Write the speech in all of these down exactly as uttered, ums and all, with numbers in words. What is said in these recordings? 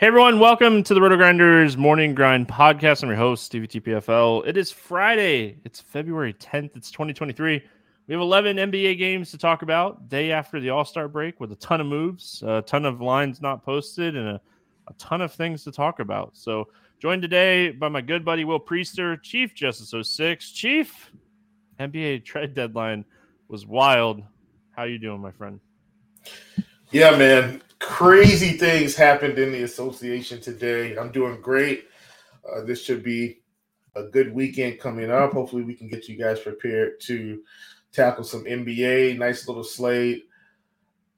Hey everyone, welcome to the Roto-Grinders Morning Grind Podcast. I'm your host, Stevie T P F L. It is Friday. It's February tenth. It's twenty twenty-three. We have eleven N B A games to talk about. Day after the All-Star break with a ton of moves, a ton of lines not posted, and a, a ton of things to talk about. So joined today by my good buddy, Will Priester, Chief Justice oh six. Chief, N B A trade deadline was wild. How you doing, my friend? Yeah, man. Crazy things happened in the association today. I'm doing great. Uh, this should be a good weekend coming up. Hopefully we can get you guys prepared to tackle some N B A. Nice little slate.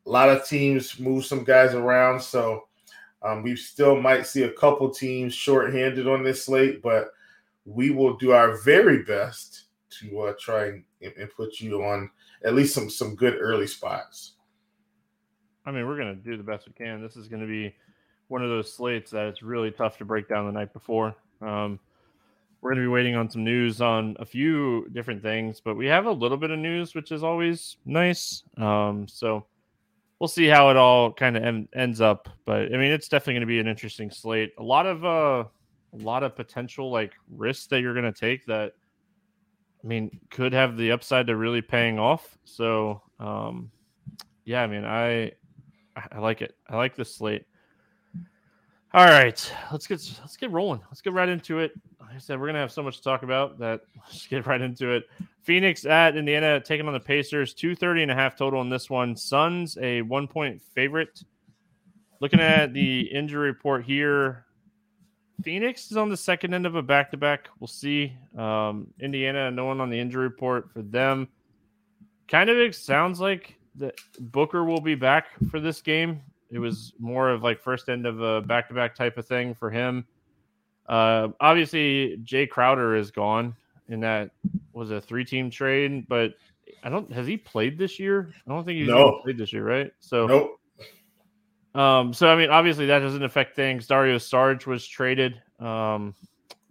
A lot of teams move some guys around, so um, we still might see a couple teams shorthanded on this slate, but we will do our very best to uh, try and, and put you on at least some, some good early spots. I mean, we're going to do the best we can. This is going to be one of those slates that it's really tough to break down the night before. Um, we're going to be waiting on some news on a few different things, but we have a little bit of news, which is always nice. Um, so we'll see how it all kind of em- ends up. But I mean, it's definitely going to be an interesting slate. A lot of uh, a lot of potential like risks that you're going to take that, I mean, could have the upside to really paying off. So um, yeah, I mean, I. I like it. I like this slate. All right, let's get let's get rolling. Let's get right into it. Like I said, we're gonna have so much to talk about that. Let's get right into it. Phoenix at Indiana taking on the Pacers. two thirty and a half total in this one. Suns a one point favorite. Looking at the injury report here, Phoenix is on the second end of a back to back. We'll see. Um, Indiana, no one on the injury report for them. Kind of it sounds like that Booker will be back for this game. It was more of like first end of a back-to-back type of thing for him. Uh, obviously, Jay Crowder is gone, and that was a three-team trade. But I don't has he played this year? I don't think he's no. played this year, right? So, nope. Um, so I mean, obviously that doesn't affect things. Dario Saric was traded, um,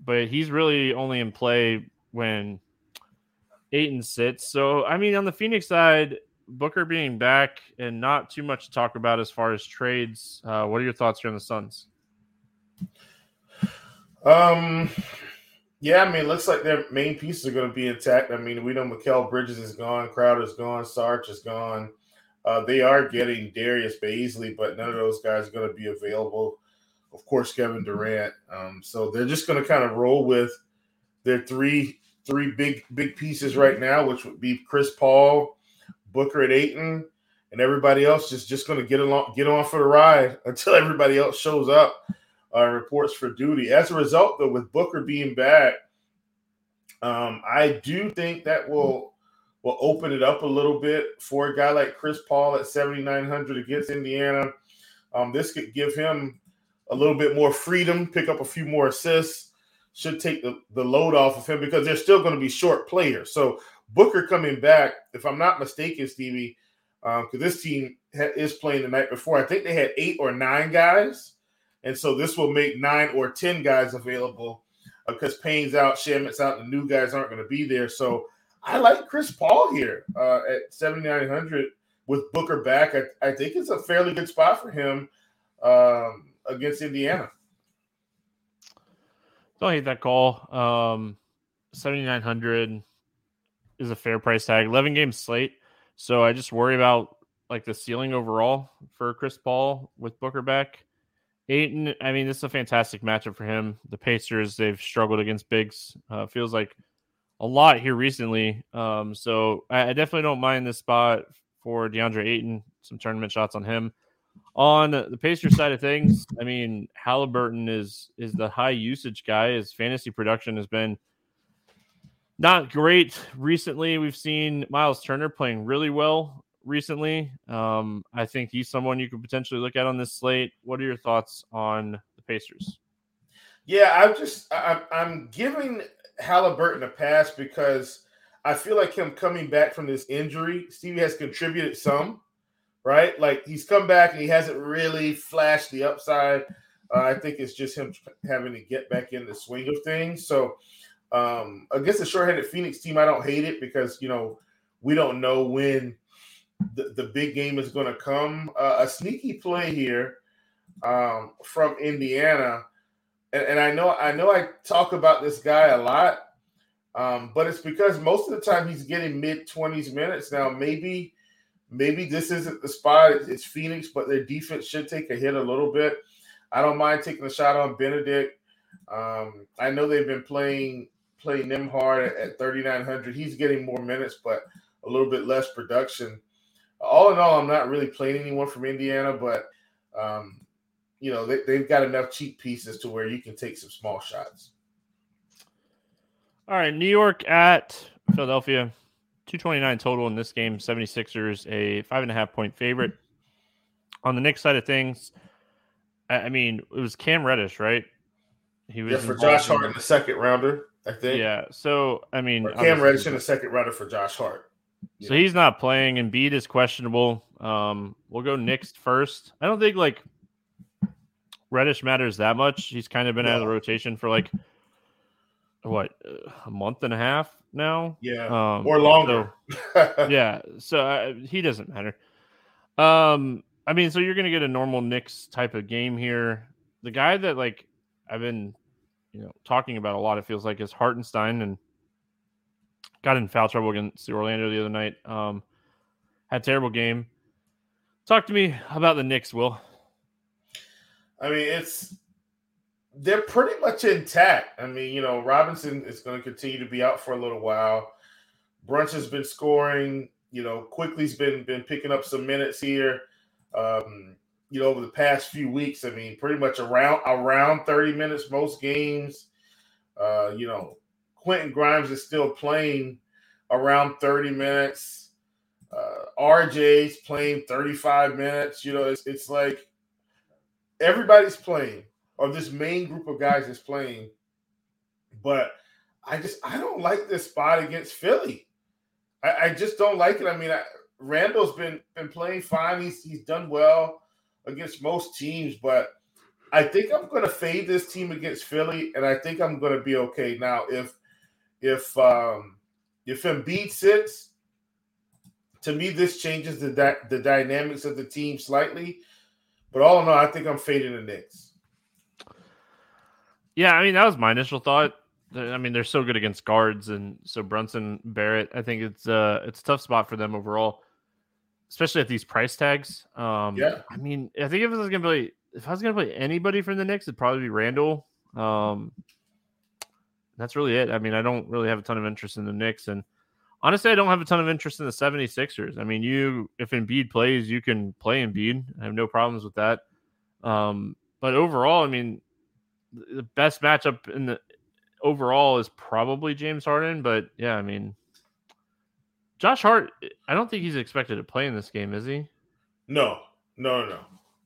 but he's really only in play when Ayton sits. So I mean, on the Phoenix side, Booker being back and not too much to talk about as far as trades. Uh, what are your thoughts here on the Suns? Um, yeah, I mean, it looks like their main pieces are going to be intact. I mean, we know Mikal Bridges is gone, Crowder's gone, Sarge is gone. Uh, they are getting Darius Baisley, but none of those guys are going to be available. Of course, Kevin Durant. Um, so they're just going to kind of roll with their three three big big pieces right now, which would be Chris Paul, Booker and Ayton, and everybody else is just going to get along, get on for the ride until everybody else shows up and uh, reports for duty. As a result, though, with Booker being back, um, I do think that will will open it up a little bit for a guy like Chris Paul at seventy-nine hundred against Indiana. Um, this could give him a little bit more freedom, pick up a few more assists, should take the, the load off of him because they're still going to be short players. So Booker coming back, if I'm not mistaken, Stevie, because um, this team ha- is playing the night before. I think they had eight or nine guys, and so this will make nine or ten guys available because uh, Payne's out, Shamit's out, the new guys aren't going to be there. So I like Chris Paul here uh, at seventy-nine hundred with Booker back. I, I think it's a fairly good spot for him um, against Indiana. Don't hate that call. Um, seventy-nine hundred is a fair price tag. eleven game slate. So I just worry about like the ceiling overall for Chris Paul with Booker back. Ayton, I mean, this is a fantastic matchup for him. The Pacers, they've struggled against bigs. Uh, feels like a lot here recently. Um, so I, I definitely don't mind this spot for DeAndre Ayton. Some tournament shots on him. On the Pacers side of things, I mean, Haliburton is is the high usage guy. His fantasy production has been not great recently. We've seen Miles Turner playing really well recently. Um, I think he's someone you could potentially look at on this slate. What are your thoughts on the Pacers? Yeah, I'm just I, I'm giving Haliburton a pass because I feel like him coming back from this injury, Stevie, has contributed some. Right? Like, he's come back and he hasn't really flashed the upside. Uh, I think it's just him having to get back in the swing of things. So um, against the shorthanded Phoenix team, I don't hate it because, you know, we don't know when the, the big game is going to come. Uh, a sneaky play here um, from Indiana. And, and I know, I know I talk about this guy a lot, um, but it's because most of the time he's getting mid twenties minutes now. Maybe – Maybe this isn't the spot. It's Phoenix, but their defense should take a hit a little bit. I don't mind taking a shot on Benedict. Um, I know they've been playing playing them hard at thirty-nine hundred. He's getting more minutes, but a little bit less production. All in all, I'm not really playing anyone from Indiana, but um, you know, they, they've got enough cheap pieces to where you can take some small shots. All right, New York at Philadelphia. two twenty-nine total in this game. seventy-sixers, a five and a half point favorite. On the Knicks side of things, I mean, it was Cam Reddish, right? He was yeah, for Josh Hart in the second rounder, I think. Yeah. So, I mean, or Cam Reddish in the second rounder for Josh Hart. Yeah. So he's not playing. Embiid is questionable. Um, we'll go Knicks first. I don't think like Reddish matters that much. He's kind of been yeah. out of the rotation for like what, a month and a half now? Yeah, um, or longer. So, yeah, so uh, he doesn't matter. Um, I mean, so you're going to get a normal Knicks type of game here. The guy that, like, I've been, you know, talking about a lot, it feels like, is Hartenstein, and got in foul trouble against Orlando the other night. Um, had a terrible game. Talk to me about the Knicks, Will. I mean, it's... they're pretty much intact. I mean, you know, Robinson is going to continue to be out for a little while. Brunch has been scoring. You know, Quickly's been been picking up some minutes here. Um, you know, over the past few weeks, I mean, pretty much around around thirty minutes most games. Uh, you know, Quentin Grimes is still playing around thirty minutes. Uh, R J's playing thirty-five minutes. You know, it's it's like everybody's playing. Or this main group of guys is playing, but I just I don't like this spot against Philly. I, I just don't like it. I mean, I, Randall's been been playing fine. He's he's done well against most teams, but I think I'm going to fade this team against Philly, and I think I'm going to be okay. Now, if if um, if Embiid sits, to me this changes the di- the dynamics of the team slightly. But all in all, I think I'm fading the Knicks. Yeah, I mean, that was my initial thought. I mean, they're so good against guards, and so Brunson, Barrett, I think it's uh, it's a tough spot for them overall, especially at these price tags. Um, yeah. I mean, I think if I was going to play, if I was going to play anybody from the Knicks, it'd probably be Randall. Um, that's really it. I mean, I don't really have a ton of interest in the Knicks, and honestly, I don't have a ton of interest in the seventy-sixers. I mean, you, if Embiid plays, you can play Embiid. I have no problems with that. Um, but overall, I mean, the best matchup in the overall is probably James Harden, but yeah, I mean, Josh Hart, I don't think he's expected to play in this game, is he? No, no, no.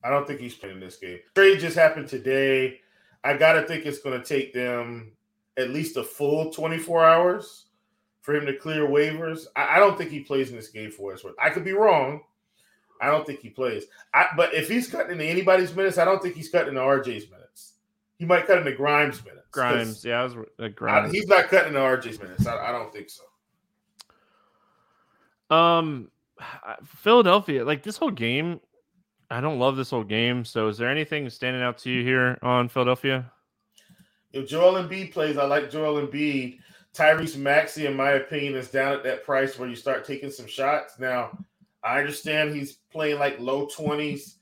I don't think he's playing this game. Trade just happened today. I got to think it's going to take them at least a full twenty-four hours for him to clear waivers. I, I don't think he plays in this game for us. I could be wrong. I don't think he plays. I, but if he's cutting into anybody's minutes, I don't think he's cutting into R J's minutes. He might cut into Grimes minutes. Grimes, yeah, I was uh, Grimes. I, he's not cutting the R J's minutes. I, I don't think so. Um, Philadelphia, like this whole game, I don't love this whole game. So, is there anything standing out to you here on Philadelphia? If Joel Embiid plays, I like Joel Embiid. Tyrese Maxey, in my opinion, is down at that price where you start taking some shots. Now, I understand he's playing like low twenties.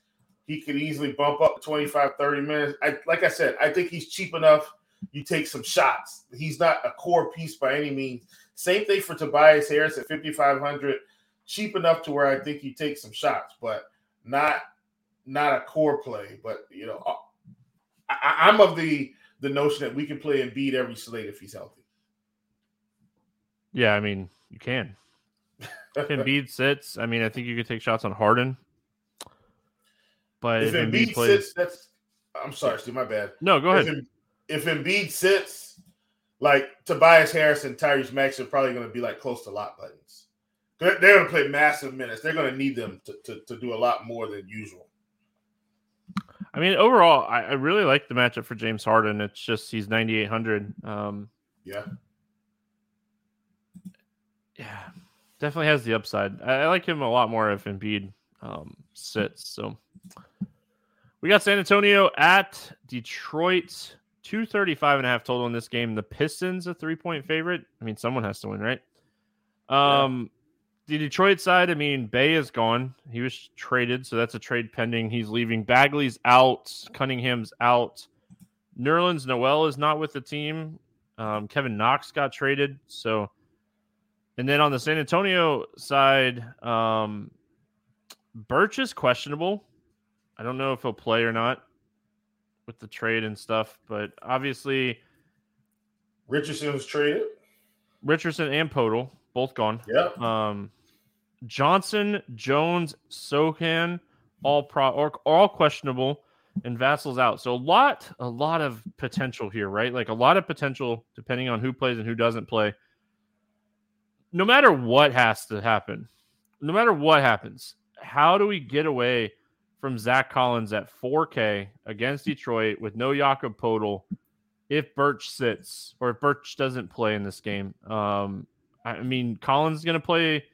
He could easily bump up twenty-five, thirty minutes. I, like I said, I think he's cheap enough. You take some shots. He's not a core piece by any means. Same thing for Tobias Harris at fifty-five hundred. Cheap enough to where I think you take some shots, but not not a core play. But, you know, I, I'm of the, the notion that we can play and beat every slate if he's healthy. Yeah, I mean, you can. If Embiid sits, I mean, I think you could take shots on Harden. But if, if Embiid, Embiid plays... sits, that's I'm sorry, Steve, my bad. No, go ahead. If, if Embiid sits, like Tobias Harris and Tyrese Maxey are probably going to be like close to lot buttons. They're, they're going to play massive minutes. They're going to need them to, to, to do a lot more than usual. I mean, overall, I, I really like the matchup for James Harden. It's just he's ninety-eight hundred. Um, yeah. Yeah, definitely has the upside. I, I like him a lot more if Embiid um, sits. So we got San Antonio at Detroit, two thirty-five and a half total in this game. The Pistons a three-point favorite. I mean, someone has to win, right? Um, yeah. The Detroit side, I mean, Bey is gone. He was traded, so that's a trade pending. He's leaving. Bagley's out. Cunningham's out. Nerlens Noel is not with the team. Um, Kevin Knox got traded, so... And then on the San Antonio side, um, Burch is questionable. I don't know if he'll play or not with the trade and stuff, but obviously Richardson was traded. Richardson and Poeltl, both gone. Yeah. Um, Johnson, Jones, Sochan, all pro or all questionable, and Vassal's out. So a lot, a lot of potential here, right? Like a lot of potential depending on who plays and who doesn't play. No matter what has to happen, no matter what happens, how do we get away from Zach Collins at four K against Detroit with no Jakob Poeltl if Burch sits or if Burch doesn't play in this game? Um, I mean, Collins is going to play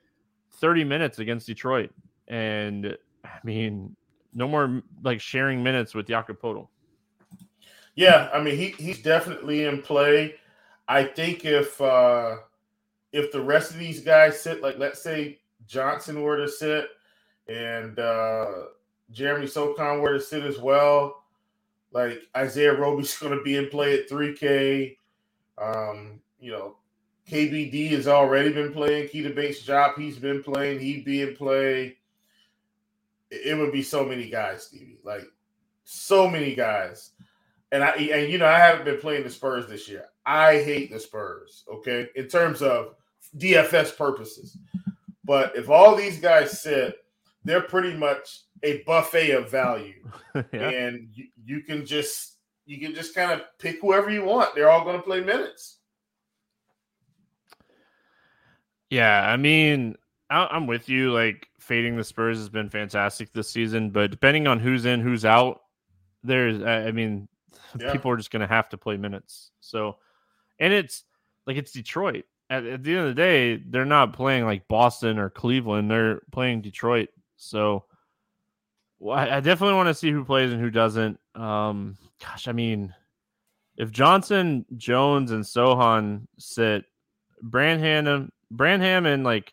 thirty minutes against Detroit. And, I mean, no more, like, sharing minutes with Jakob Poeltl. Yeah, I mean, he he's definitely in play. I think if uh... – if the rest of these guys sit, like let's say Johnson were to sit and uh, Jeremy Sochan were to sit as well, like Isaiah Roby's going to be in play at three K. Um, you know, K B D has already been playing. Keita Bates-Diop, he's been playing. He'd be in play. It would be so many guys, Stevie. Like, so many guys. And, I, and you know, I haven't been playing the Spurs this year. I hate the Spurs, okay, in terms of D F S purposes. But if all these guys sit, they're pretty much a buffet of value. Yeah. And you, you can just you can just kind of pick whoever you want. They're all going to play minutes. Yeah, I mean, I, I'm with you. Like, fading the Spurs has been fantastic this season. But depending on who's in, who's out, there's, I mean, yeah. people are just going to have to play minutes. So, and it's like it's Detroit. At, at the end of the day, they're not playing like Boston or Cleveland. They're playing Detroit. So, well, I, I definitely want to see who plays and who doesn't. Um, gosh, I mean, if Johnson, Jones, and Sochan sit, Branham, Branham, and like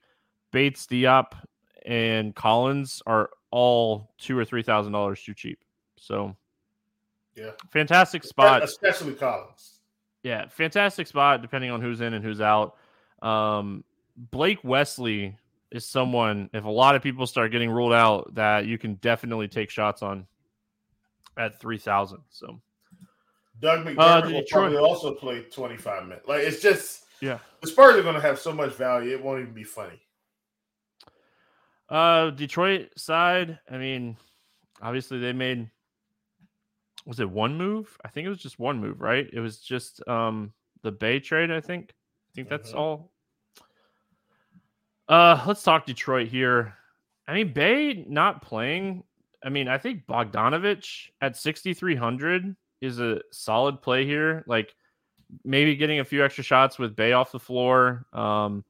Bates-Diop and Collins are all two or three thousand dollars too cheap. So, yeah, fantastic spot, especially Collins. Yeah, fantastic spot, depending on who's in and who's out. Um, Blake Wesley is someone, if a lot of people start getting ruled out, that you can definitely take shots on at three thousand. So Doug McDermott uh, will probably also play twenty-five minutes. Like, it's just, yeah, the Spurs are going to have so much value, it won't even be funny. Uh, Detroit side, I mean, obviously they made... Was it one move? I think it was just one move, right? It was just um, the Bey trade, I think. I think that's mm-hmm. all. Uh, let's talk Detroit here. I mean, Bey not playing. I mean, I think Bogdanovic at sixty-three hundred is a solid play here. Like, maybe getting a few extra shots with Bey off the floor. Um,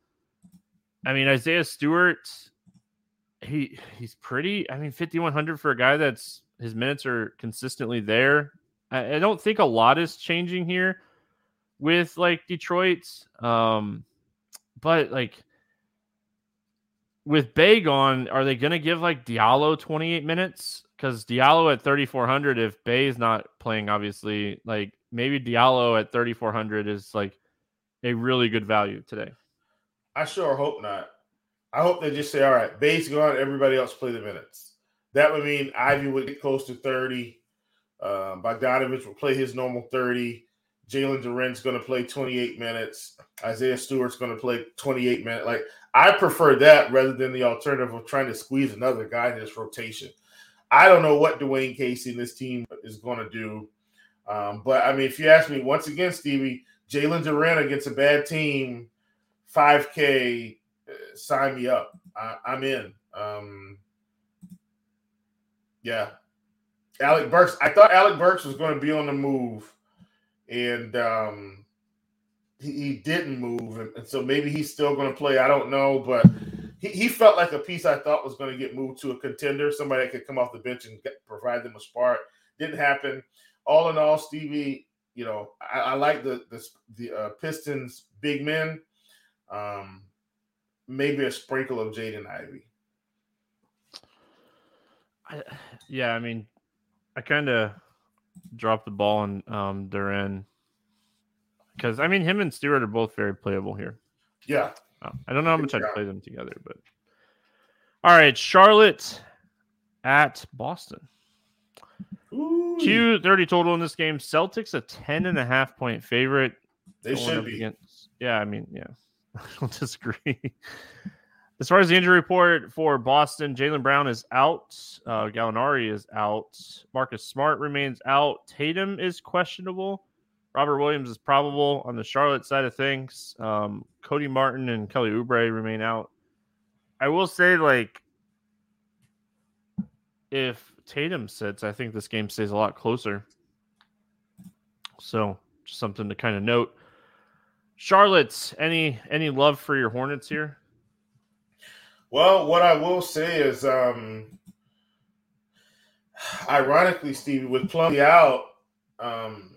I mean, Isaiah Stewart, he he's pretty, I mean, fifty-one hundred for a guy that's, his minutes are consistently there. I, I don't think a lot is changing here with like Detroit. Um, but like with Bey gone, are they going to give like Diallo twenty-eight minutes? Because Diallo at thirty-four hundred, if Bay's not playing, obviously, like maybe Diallo at thirty-four hundred is like a really good value today. I sure hope not. I hope they just say, all right, Bay's gone, everybody else play the minutes. That would mean Ivy would get close to thirty. Uh, Bogdanovic would play his normal thirty. Jalen Duren's going to play twenty-eight minutes. Isaiah Stewart's going to play twenty-eight minutes. Like, I prefer that rather than the alternative of trying to squeeze another guy in this rotation. I don't know what Dwayne Casey and this team is going to do. Um, but, I mean, if you ask me, once again, Stevie, Jalen Duren against a bad team, five K, uh, sign me up. I, I'm in. Um, yeah. Alec Burks. I thought Alec Burks was going to be on the move, and um, he, he didn't move. And, and so maybe he's still going to play. I don't know, but – He he felt like a piece I thought was going to get moved to a contender, somebody that could come off the bench and get, provide them a spark. Didn't happen. All in all, Stevie, you know, I, I like the the, the uh, Pistons big men. Um, maybe a sprinkle of Jaden Ivey. I, yeah, I mean, I kind of dropped the ball on um, Duren because I mean, him and Stewart are both very playable here. Yeah. Oh, I don't know how much I'd play them together, but all right. Charlotte at Boston. Ooh. Q thirty total in this game. Celtics a ten and a half point favorite. They Going should be. Against, yeah, I mean, yeah, I don't disagree. As far as the injury report for Boston, Jaylen Brown is out. Uh, Gallinari is out. Marcus Smart remains out. Tatum is questionable. Robert Williams is probable on the Charlotte side of things. Um, Cody Martin and Kelly Oubre remain out. I will say, like, if Tatum sits, I think this game stays a lot closer. So, just something to kind of note. Charlotte, any any love for your Hornets here? Well, what I will say is, um, ironically, Stevie, with Plumlee out, um,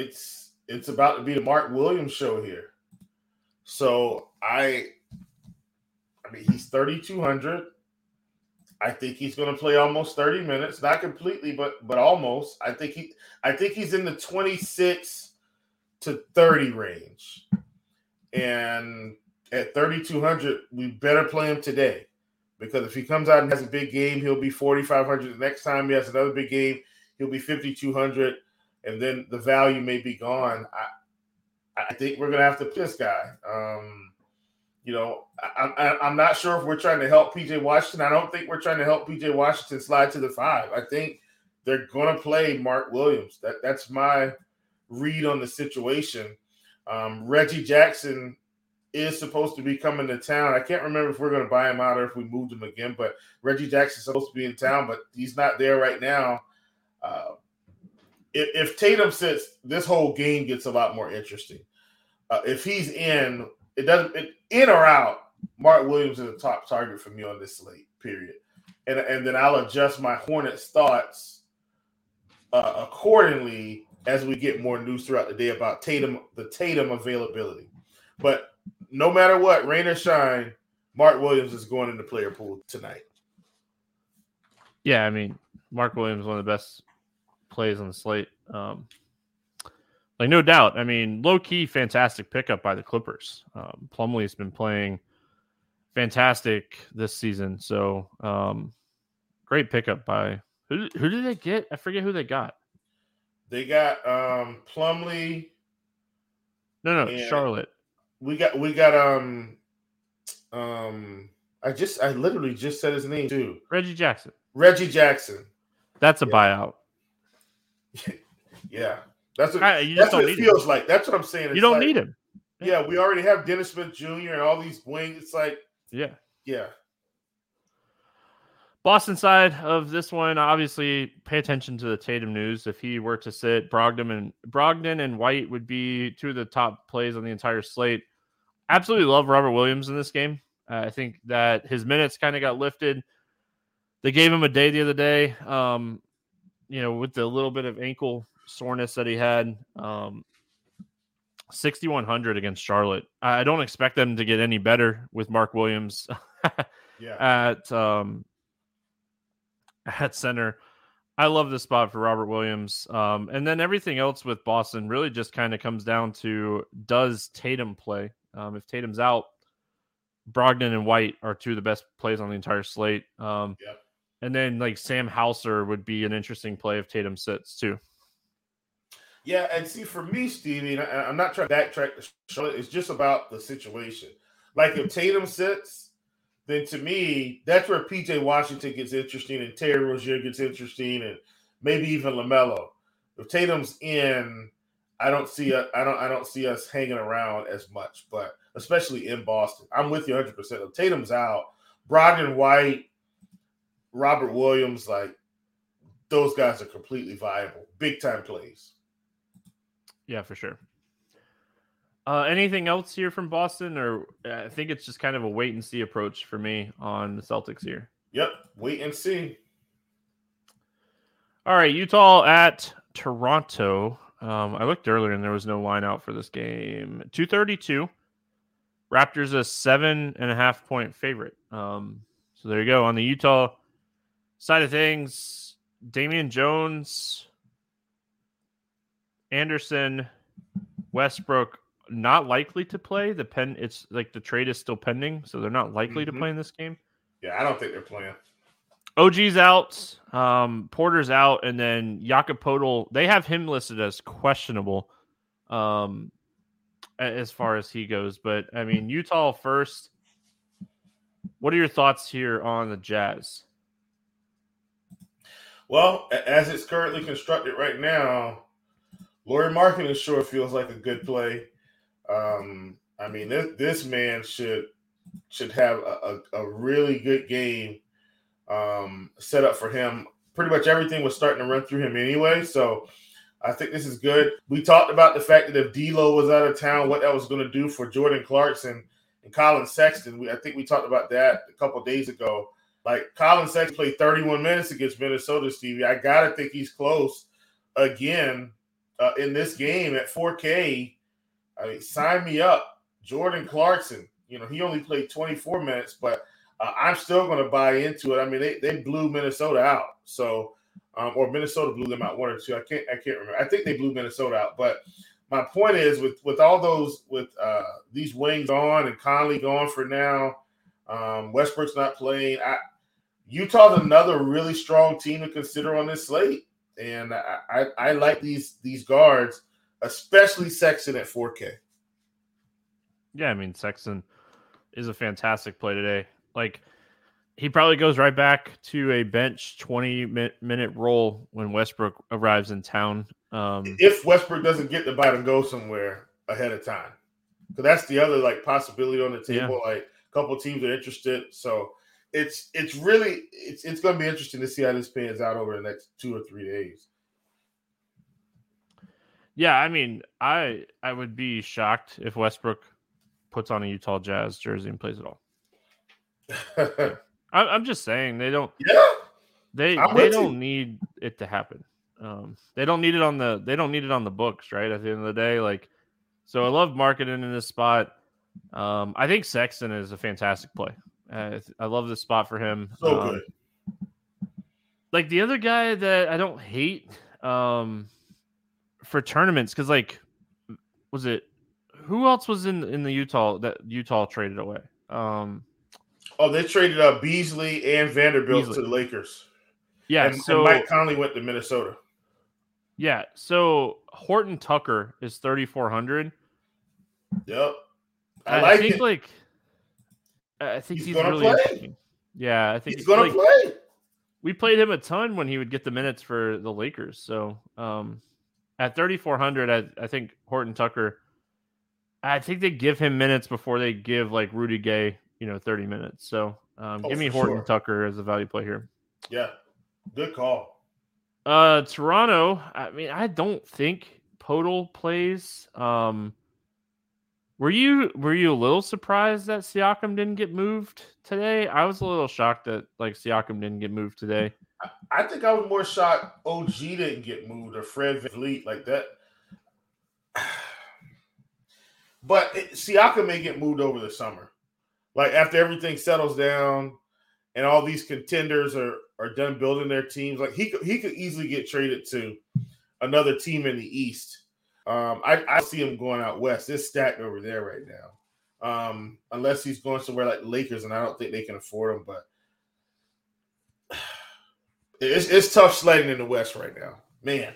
It's it's about to be the Mark Williams show here. So I, I mean, he's thirty-two hundred. I think he's going to play almost thirty minutes, not completely, but but almost. I think he I think he's in the twenty-six to thirty range, and at thirty-two hundred, we better play him today, because if he comes out and has a big game, he'll be forty-five hundred. The next time he has another big game, he'll be fifty-two hundred. And then the value may be gone. I, I think we're going to have to play this guy. Um, you know, I, I, I'm not sure if we're trying to help P J Washington. I don't think we're trying to help P J Washington slide to the five. I think they're going to play Mark Williams. That That's my read on the situation. Um, Reggie Jackson is supposed to be coming to town. I can't remember if we're going to buy him out or if we moved him again, but Reggie Jackson's supposed to be in town, but he's not there right now. Uh, If Tatum sits, this whole game gets a lot more interesting. Uh, if he's in, it doesn't it, in or out. Mark Williams is a top target for me on this slate. Period. And and then I'll adjust my Hornets thoughts uh, accordingly as we get more news throughout the day about Tatum, the Tatum availability. But no matter what, rain or shine, Mark Williams is going in the player pool tonight. Yeah, I mean, Mark Williams one of the best plays on the slate, um like no doubt. I mean, low-key fantastic pickup by the Clippers. um Plumlee's been playing fantastic this season, so um great pickup by who who did they get? I forget who they got. They got um Plumlee. No no Charlotte. We got we got um um I just I literally just said his name too. Reggie Jackson. Reggie Jackson. That's a yeah. buyout. Yeah, that's what, I, that's what it feels him. like. That's what I'm saying. It's you don't like, need him. Yeah, we already have Dennis Smith Junior and all these wings. It's like, yeah, yeah. Boston side of this one, obviously, pay attention to the Tatum news. If he were to sit, Brogdon and Brogdon and White would be two of the top plays on the entire slate. Absolutely love Robert Williams in this game. Uh, I think that his minutes kind of got lifted. They gave him a day the other day, um, you know, with the little bit of ankle soreness that he had. Um, sixty-one hundred against Charlotte. I don't expect them to get any better with Mark Williams yeah. at um, at center. I love this spot for Robert Williams. Um, and then everything else with Boston really just kind of comes down to, does Tatum play? Um, if Tatum's out, Brogdon and White are two of the best plays on the entire slate. Um, yep. And then like Sam Hauser would be an interesting play if Tatum sits too. Yeah, and see, for me, Stevie, and I, I'm not trying to backtrack. It's just about the situation. Like if Tatum sits, then to me, that's where P J Washington gets interesting and Terry Rozier gets interesting and maybe even LaMelo. If Tatum's in, I don't see a, I don't I don't see us hanging around as much, but especially in Boston. I'm with you one hundred percent. If Tatum's out, Brogdon White, Robert Williams, like those guys are completely viable. Big time plays. Yeah, for sure. Uh, anything else here from Boston? Or I think it's just kind of a wait and see approach for me on the Celtics here. Yep, wait and see. All right, Utah at Toronto. Um, I looked earlier and there was no line out for this game. two thirty-two. Raptors a seven and a half point favorite. Um, so there you go. On the Utah side of things, Damian Jones, Anderson, Westbrook not likely to play. The pen, it's like the trade is still pending, so they're not likely mm-hmm. to play in this game. Yeah, I don't think they're playing. O G's out, um, Porter's out, and then Jakob Poeltl. They have him listed as questionable, um, as far as he goes. But I mean, Utah first. What are your thoughts here on the Jazz? Well, as it's currently constructed right now, Lauri Markkanen sure feels like a good play. Um, I mean, this this man should should have a, a, a really good game um, set up for him. Pretty much everything was starting to run through him anyway, so I think this is good. We talked about the fact that if D'Lo was out of town, what that was going to do for Jordan Clarkson and Colin Sexton. We, I think we talked about that a couple of days ago. Like, Colin Sexton played thirty-one minutes against Minnesota, Stevie. I got to think he's close again. Uh, in this game at four K, I mean, sign me up. Jordan Clarkson, you know, he only played twenty-four minutes, but uh, I'm still going to buy into it. I mean, they, they blew Minnesota out, so um, or Minnesota blew them out one or two. I can't I can't remember. I think they blew Minnesota out. But my point is, with with all those with uh, these wings on and Conley gone for now, um, Westbrook's not playing. I, Utah's another really strong team to consider on this slate. And I, I, I like these these guards, especially Sexton at four K. Yeah, I mean, Sexton is a fantastic play today. Like, he probably goes right back to a bench twenty-minute role when Westbrook arrives in town. Um, if Westbrook doesn't get the bite and go somewhere ahead of time. Because that's the other, like, possibility on the table. Yeah. Like, a couple teams are interested, so... It's it's really it's it's going to be interesting to see how this pans out over the next two or three days. Yeah, I mean, I I would be shocked if Westbrook puts on a Utah Jazz jersey and plays it all. I, I'm just saying they don't. Yeah, they they don't you. need it to happen. Um, they don't need it on the they don't need it on the books, right? At the end of the day, like, so I love marketing in this spot. Um, I think Sexton is a fantastic play. Uh, I love this spot for him. So um, good. Like the other guy that I don't hate um, for tournaments, because like, was it who else was in in the Utah that Utah traded away? Um, oh, they traded up uh, Beasley and Vanderbilt Beasley. to the Lakers. Yeah, and, so and Mike Conley went to Minnesota. Yeah, so Horton Tucker is thirty-four hundred. Yep, I, I like think it. like. I think he's, he's gonna really play. Interesting. Yeah, I think he's, he's gonna like, play. We played him a ton when he would get the minutes for the Lakers. So um, at thirty-four hundred, I, I think Horton Tucker. I think they give him minutes before they give like Rudy Gay you know, thirty minutes. So um, oh, give me Horton sure. Tucker as a value play here. Yeah, good call. Uh, Toronto, I mean, I don't think Poeltl plays. Um, were you were you a little surprised that Siakam didn't get moved today? I was a little shocked that like Siakam didn't get moved today. I think I was more shocked O G didn't get moved or Fred VanVleet like that. But it, Siakam may get moved over the summer. Like after everything settles down and all these contenders are, are done building their teams, like he could, he could easily get traded to another team in the East. Um, I, I see him going out West. It's stacked over there right now. Um, unless he's going somewhere like Lakers, and I don't think they can afford him, but It's it's tough sledding in the West right now, man.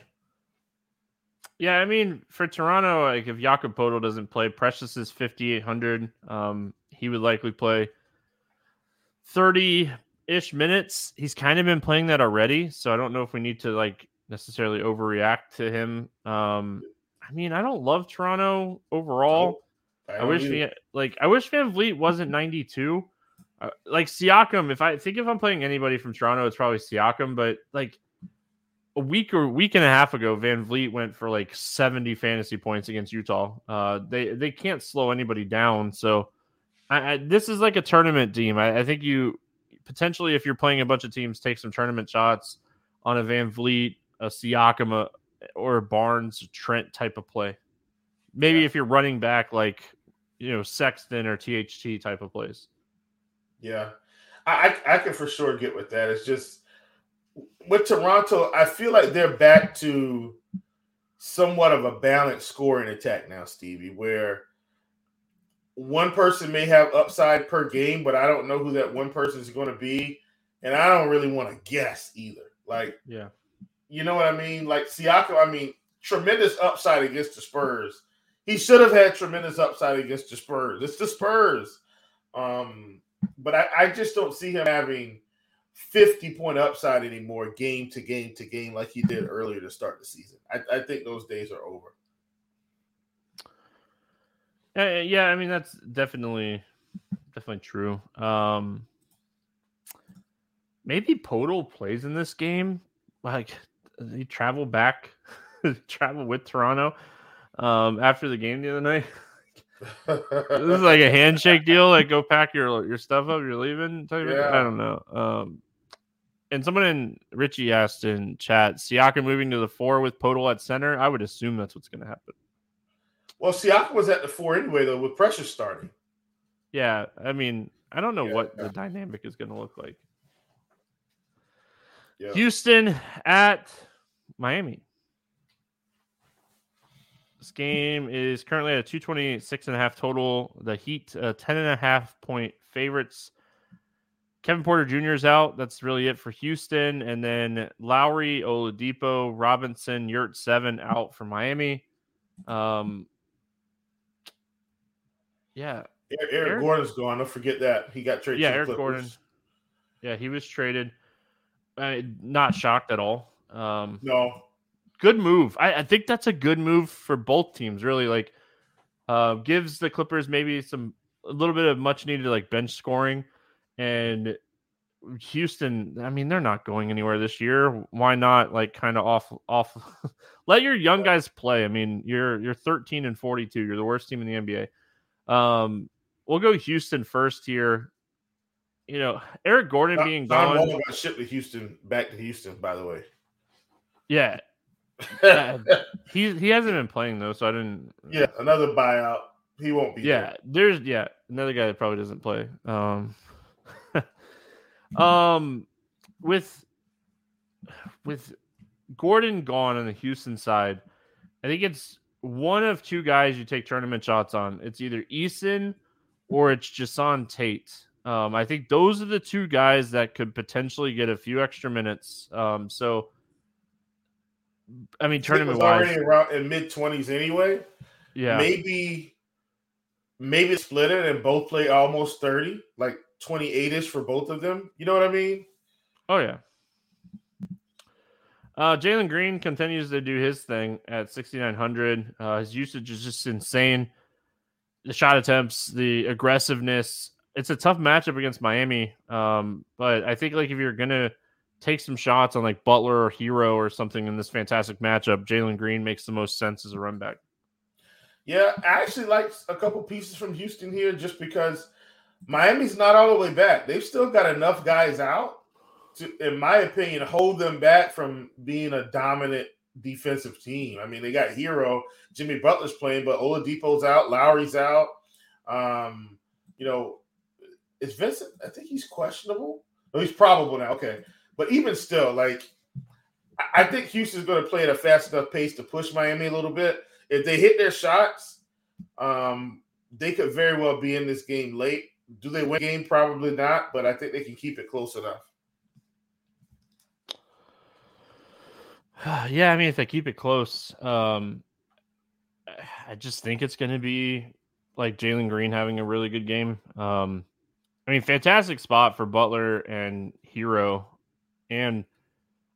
Yeah, I mean, for Toronto, like if Jakob Poeltl doesn't play, Precious is fifty-eight hundred. Um, he would likely play thirty-ish minutes. He's kind of been playing that already, so I don't know if we need to like necessarily overreact to him. Um, I mean, I don't love Toronto overall. I, I wish we, like I wish VanVleet wasn't ninety-two. Like Siakam, if I think if I'm playing anybody from Toronto, it's probably Siakam. But like a week or week and a half ago, VanVleet went for like seventy fantasy points against Utah. Uh, they they can't slow anybody down. So I, I, this is like a tournament team. I, I think you potentially, if you're playing a bunch of teams, take some tournament shots on a VanVleet, a Siakam, a, or a Barnes, Trent type of play. Maybe yeah. if you're running back, like you know Sexton or T H T type of plays. Yeah, I, I I can for sure get with that. It's just with Toronto, I feel like they're back to somewhat of a balanced scoring attack now, Stevie, where one person may have upside per game, but I don't know who that one person is going to be, and I don't really want to guess either. Like, yeah, you know what I mean? Like Siakam, I mean, tremendous upside against the Spurs. He should have had tremendous upside against the Spurs. It's the Spurs. Um But I, I just don't see him having fifty-point upside anymore, game to game to game, like he did earlier to start the season. I, I think those days are over. Uh, yeah, I mean, that's definitely definitely true. Um, maybe Poeltl plays in this game. Like, he travel back, travel with Toronto um, after the game the other night. This is like a handshake deal. Like, go pack your your stuff up. You're leaving. Type yeah. I don't know. Um, and someone in Richie asked in chat, Siakam moving to the four with Poeltl at center. I would assume that's what's going to happen. Well, Siakam was at the four anyway, though, with pressure starting. Yeah, I mean, I don't know yeah, what yeah. the dynamic is going to look like. Yeah. Houston at Miami. This game is currently at a two twenty-six and a half total. The Heat, uh, ten and a half point favorites. Kevin Porter Junior is out. That's really it for Houston. And then Lowry, Oladipo, Robinson, Yurt seven out for Miami. Um, yeah. Eric, Eric Gordon's gone. Don't forget that. He got traded. Yeah, Eric Clippers. Gordon. Yeah, he was traded. Uh, not shocked at all. Um, no. Good move. I, I think that's a good move for both teams, really. Like, uh, gives the Clippers maybe some a little bit of much needed like bench scoring. And Houston, I mean, they're not going anywhere this year. Why not? Like, kind of off off. Let your young guys play. I mean, you're you're thirteen and forty-two. You're the worst team in the N B A. Um, we'll go Houston first here. You know, Eric Gordon Tom, being gone. I'm all about shit with Houston. Back to Houston, by the way. Yeah. uh, he he hasn't been playing though, so I didn't. Yeah, another buyout. He won't be. Yeah, there. there's yeah another guy that probably doesn't play. Um, um, with with Gordon gone on the Houston side, I think it's one of two guys you take tournament shots on. It's either Eason or it's Jayson Tate. Um, I think those are the two guys that could potentially get a few extra minutes. Um, so. I mean, tournament wise, already around in mid twenties anyway. Yeah, maybe, maybe split it and both play almost thirty, like twenty-eight ish for both of them. You know what I mean? Oh yeah. Uh, Jalen Green continues to do his thing at sixty-nine hundred. Uh, his usage is just insane. The shot attempts, the aggressiveness. it's a tough matchup against Miami. Um, but I think like if you're going to take some shots on like Butler or Hero or something in this fantastic matchup, Jalen Green makes the most sense as a run back. Yeah, I actually like a couple pieces from Houston here just because Miami's not all the way back. They've still got enough guys out to, in my opinion, hold them back from being a dominant defensive team. I mean, they got Hero, Jimmy Butler's playing, but Oladipo's out, Lowry's out. Um, you know, is Vincent, I think he's questionable. No, he's probable now. Okay. But even still, like, I think Houston's going to play at a fast enough pace to push Miami a little bit. If they hit their shots, um, they could very well be in this game late. Do they win the game? Probably not, but I think they can keep it close enough. Yeah, I mean, if they keep it close, um, I just think it's going to be like Jalen Green having a really good game. Um, I mean, fantastic spot for Butler and Hero. And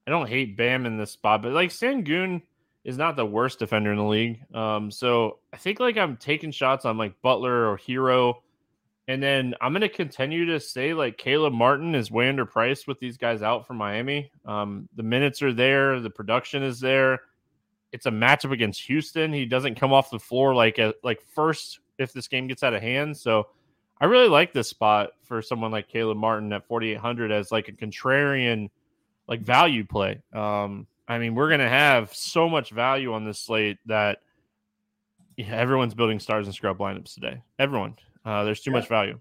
I don't hate Bam in this spot, but like Sangoon is not the worst defender in the league. Um, so I think like I'm taking shots on like Butler or Hero. And then I'm going to continue to say like Caleb Martin is way underpriced with these guys out from Miami. Um, the minutes are there. The production is there. It's a matchup against Houston. He doesn't come off the floor like a, like first if this game gets out of hand. So I really like this spot for someone like Caleb Martin at forty-eight hundred as like a contrarian like value play. Um, I mean, we're going to have so much value on this slate that yeah, everyone's building stars and scrub lineups today. Everyone. Uh, there's too yeah. much value.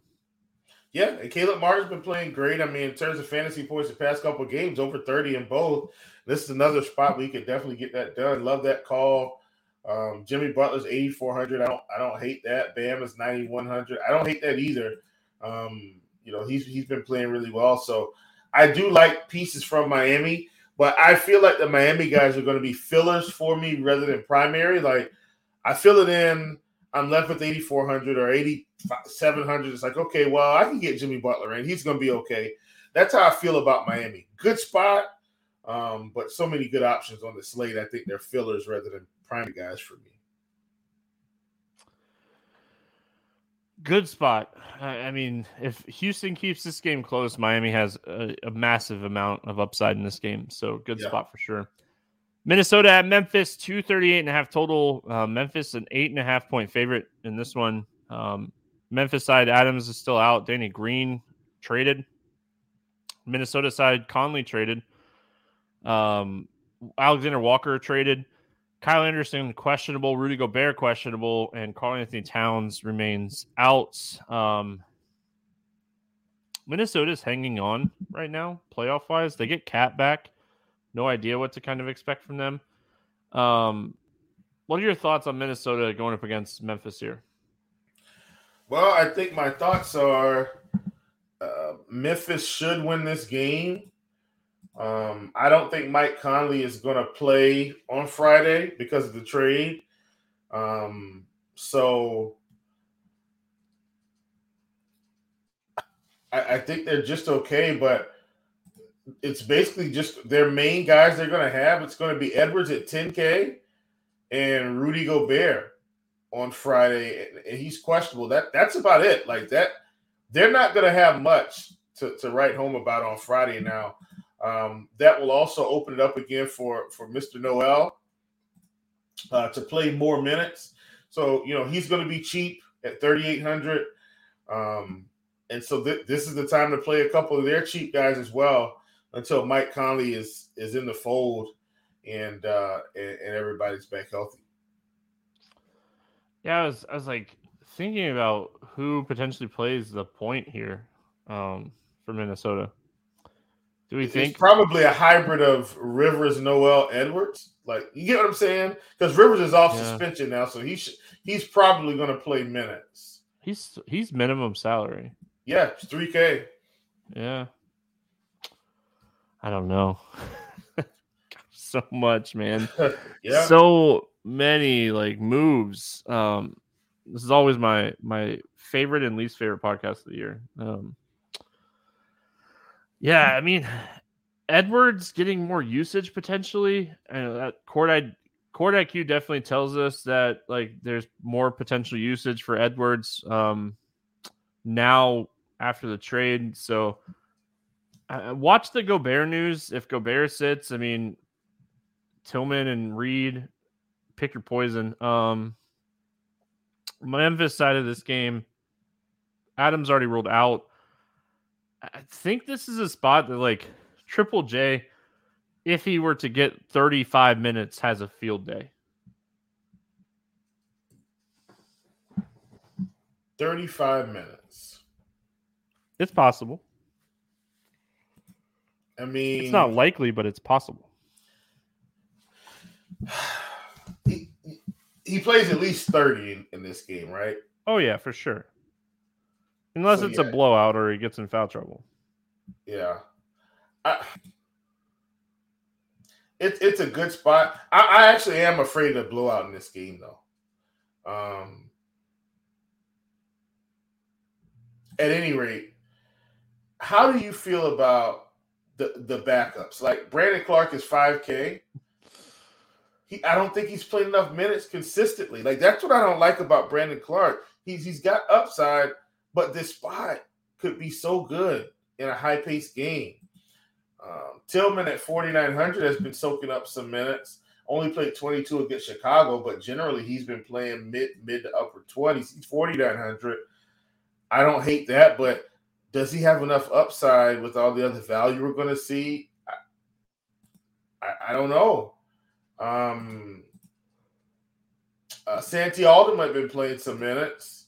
Yeah, and Caleb Martin's been playing great. I mean, in terms of fantasy points the past couple of games, over thirty in both. This is another spot where you could definitely get that done. Love that call. Um, Jimmy Butler's eighty-four hundred. I don't, I don't hate that. Bam is ninety-one hundred. I don't hate that either. Um, you know, he's he's been playing really well. So I do like pieces from Miami, but I feel like the Miami guys are going to be fillers for me rather than primary. Like, I fill it in. I'm left with eighty-four hundred or eighty-seven hundred. It's like, okay, well, I can get Jimmy Butler in. He's going to be okay. That's how I feel about Miami. Good spot, um, but so many good options on the slate. I think they're fillers rather than primary guys for me. Good spot. I mean, if Houston keeps this game close, Miami has a, a massive amount of upside in this game. So good yeah. spot for sure. Minnesota at Memphis, two thirty-eight and a half total. Uh, Memphis, an eight and a half point favorite in this one. Um, Memphis side, Adams is still out. Danny Green traded. Minnesota side, Conley traded. Um, Alexander Walker traded. Kyle Anderson, questionable. Rudy Gobert, questionable. And Karl Anthony Towns remains out. Um, Minnesota's hanging on right now, playoff wise. They get Cat back. No idea what to kind of expect from them. Um, what are your thoughts on Minnesota going up against Memphis here? Well, I think my thoughts are uh, Memphis should win this game. Um, I don't think Mike Conley is going to play on Friday because of the trade. Um, so I, I think they're just okay, but it's basically just their main guys they're going to have. It's going to be Edwards at ten K and Rudy Gobert on Friday, and he's questionable. That that's about it. Like that, they're not going to have much to, to write home about on Friday now. Um, that will also open it up again for, for Mister Noel uh, to play more minutes. So, you know, he's going to be cheap at thirty-eight hundred. Um, and so th- this is the time to play a couple of their cheap guys as well, until Mike Conley is is in the fold and uh, and, and everybody's back healthy. Yeah, I was I was like thinking about who potentially plays the point here um, for Minnesota. Do we it's think probably a hybrid of Rivers, Noel, Edwards? Like, you get what I'm saying? Because Rivers is off yeah. suspension now, so he sh- he's probably going to play minutes. He's he's minimum salary. Yeah, it's three K. Yeah. I don't know. So much, man. yeah. So many like moves. Um, this is always my my favorite and least favorite podcast of the year. Um, yeah, I mean, Edwards getting more usage potentially. And that court I court I Q definitely tells us that like there's more potential usage for Edwards. Um, now after the trade. So uh, watch the Gobert news. If Gobert sits, I mean, Tillman and Reed, pick your poison. Um, Memphis side of this game, Adams already ruled out. I think this is a spot that, like, Triple J, if he were to get thirty-five minutes, has a field day. thirty-five minutes. It's possible. I mean... It's not likely, but it's possible. He, he plays at least thirty in, in this game, right? Oh, yeah, for sure. Unless so, it's yeah. a blowout or he gets in foul trouble. Yeah. I... It's it's a good spot. I, I actually am afraid of blowout in this game, though. Um, at any rate, how do you feel about the the backups? Like Brandon Clark is five K. He I don't think he's played enough minutes consistently. Like that's what I don't like about Brandon Clark. He's he's got upside, but this spot could be so good in a high-paced game. Um, Tillman at forty-nine hundred has been soaking up some minutes. Only played twenty-two against Chicago, but generally he's been playing mid mid to upper twenties. He's forty-nine hundred. I don't hate that, but does he have enough upside with all the other value we're going to see? I, I, I don't know. Um, uh, Santi Aldham might have been playing some minutes.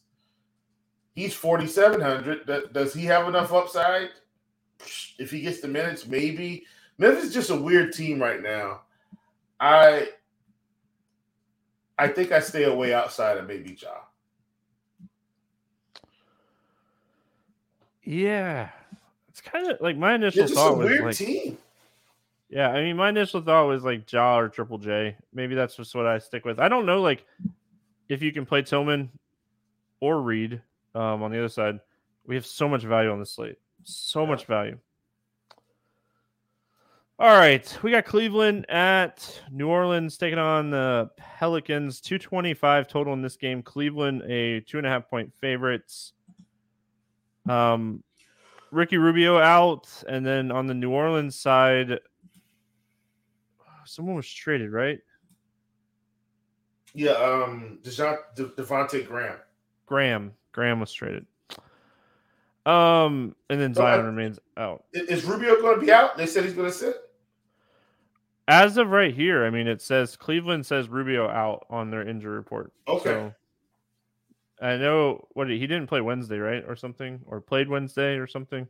He's forty-seven hundred. Does, does he have enough upside? If he gets the minutes, maybe. Memphis is just a weird team right now. I I think I stay away outside of maybe Ja. Yeah. It's kind of like my initial it's thought just a was weird like, team. Yeah, I mean, my initial thought was like Ja or Triple J. Maybe that's just what I stick with. I don't know, like, if you can play Tillman or Reed um, on the other side. We have so much value on the slate. So much value. All right. We got Cleveland at New Orleans taking on the Pelicans. two twenty-five total in this game. Cleveland, a two and a half point favorites. Um, Ricky Rubio out. And then on the New Orleans side, someone was traded, right? Yeah. Um, DeJounte, De- Devontae Graham. Graham. Graham was traded. Um, and then Zion so I, remains out. Is Rubio going to be out? They said he's going to sit. As of right here, I mean, it says Cleveland says Rubio out on their injury report. Okay. So I know what he didn't play Wednesday, right, or something, or played Wednesday or something.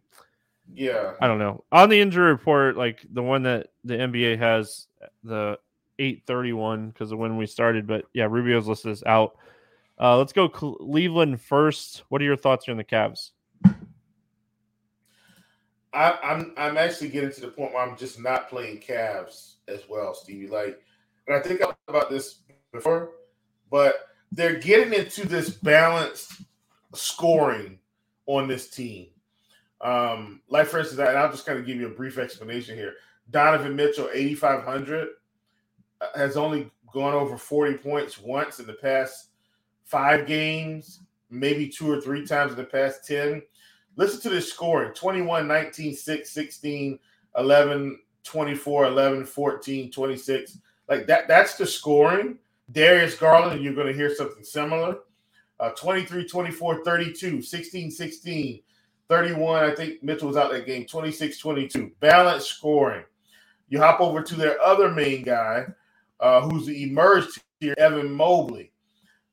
Yeah. I don't know. On the injury report, like the one that the N B A has, the eight thirty-one because of when we started. But yeah, Rubio's listed as out. Uh, let's go Cleveland first. What are your thoughts here on the Cavs? I, I'm I'm actually getting to the point where I'm just not playing Cavs as well, Stevie. Like, and I think I talked about this before, but they're getting into this balanced scoring on this team. Um, like, for instance, and I'll just kind of give you a brief explanation here. Donovan Mitchell, eighty-five hundred, has only gone over forty points once in the past five games, maybe two or three times in the past ten. Listen to this scoring, twenty-one, nineteen, six, sixteen, eleven, twenty-four, eleven, fourteen, twenty-six. Like that, that's the scoring. Darius Garland, you're going to hear something similar. Uh, twenty-three, twenty-four, thirty-two, sixteen, sixteen, thirty-one. I think Mitchell was out that game, twenty-six, twenty-two. Balanced scoring. You hop over to their other main guy, uh, who's emerged here, Evan Mobley.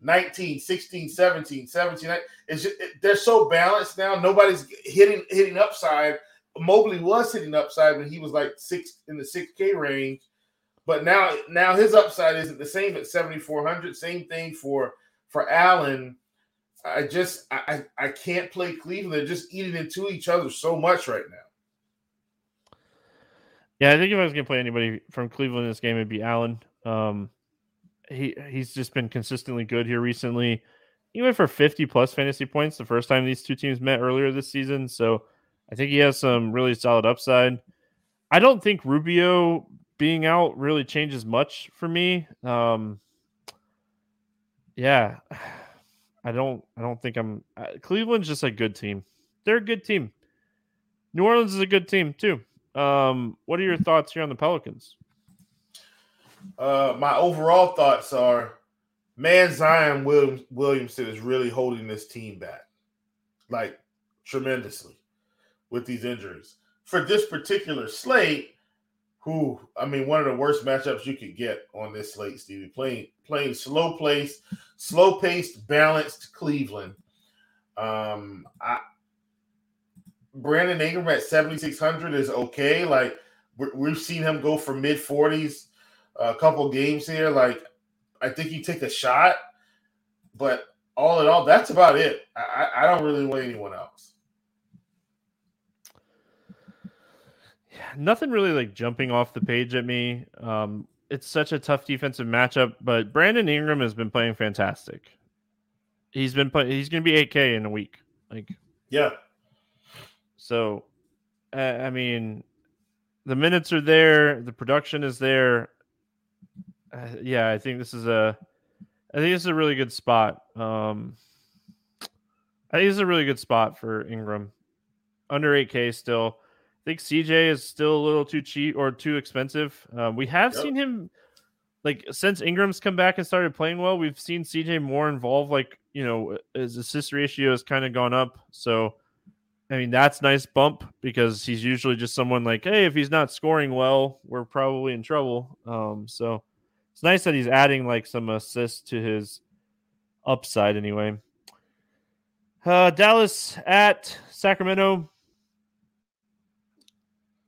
nineteen, sixteen, seventeen, seventeen. It's just, it, they're so balanced now. Nobody's hitting hitting upside. Mobley was hitting upside when he was like six in the six K range, but now now his upside isn't the same at seventy-four hundred. Same thing for for Allen. I just I I can't play Cleveland. They're just eating into each other so much right now. Yeah, I think if I was gonna play anybody from Cleveland in this game, it'd be Allen. Um, He he's just been consistently good here recently. He went for fifty plus fantasy points the first time these two teams met earlier this season. So I think he has some really solid upside. I don't think Rubio being out really changes much for me. Um, yeah, I don't I don't think I'm. I, Cleveland's just a good team. They're a good team. New Orleans is a good team, too. Um, what are your thoughts here on the Pelicans? Uh, my overall thoughts are, man, Zion Williams, Williamson is really holding this team back, like tremendously, with these injuries. For this particular slate, who, I mean, one of the worst matchups you could get on this slate, Stevie, playing playing slow paced, slow paced, balanced Cleveland. Um, I Brandon Ingram at seventy-six hundred is okay. Like we're, we've seen him go for mid forties a couple games here. Like I think you take a shot, but all in all, that's about it. I, I don't really want anyone else. Yeah, nothing really like jumping off the page at me. Um, it's such a tough defensive matchup, but Brandon Ingram has been playing fantastic. He's been playing. He's going to be eight K in a week. Like, yeah. So, uh, I mean, the minutes are there. The production is there. Uh, yeah, I think this is a, I think this is a really good spot. Um, I think this is a really good spot for Ingram. Under eight K still. I think C J is still a little too cheap or too expensive. Um, we have yep. seen him, like, since Ingram's come back and started playing well, we've seen C J more involved. Like, you know, his assist ratio has kind of gone up. So, I mean, that's nice bump because he's usually just someone like, hey, if he's not scoring well, we're probably in trouble. Um, so it's nice that he's adding like some assists to his upside anyway. Uh, Dallas at Sacramento.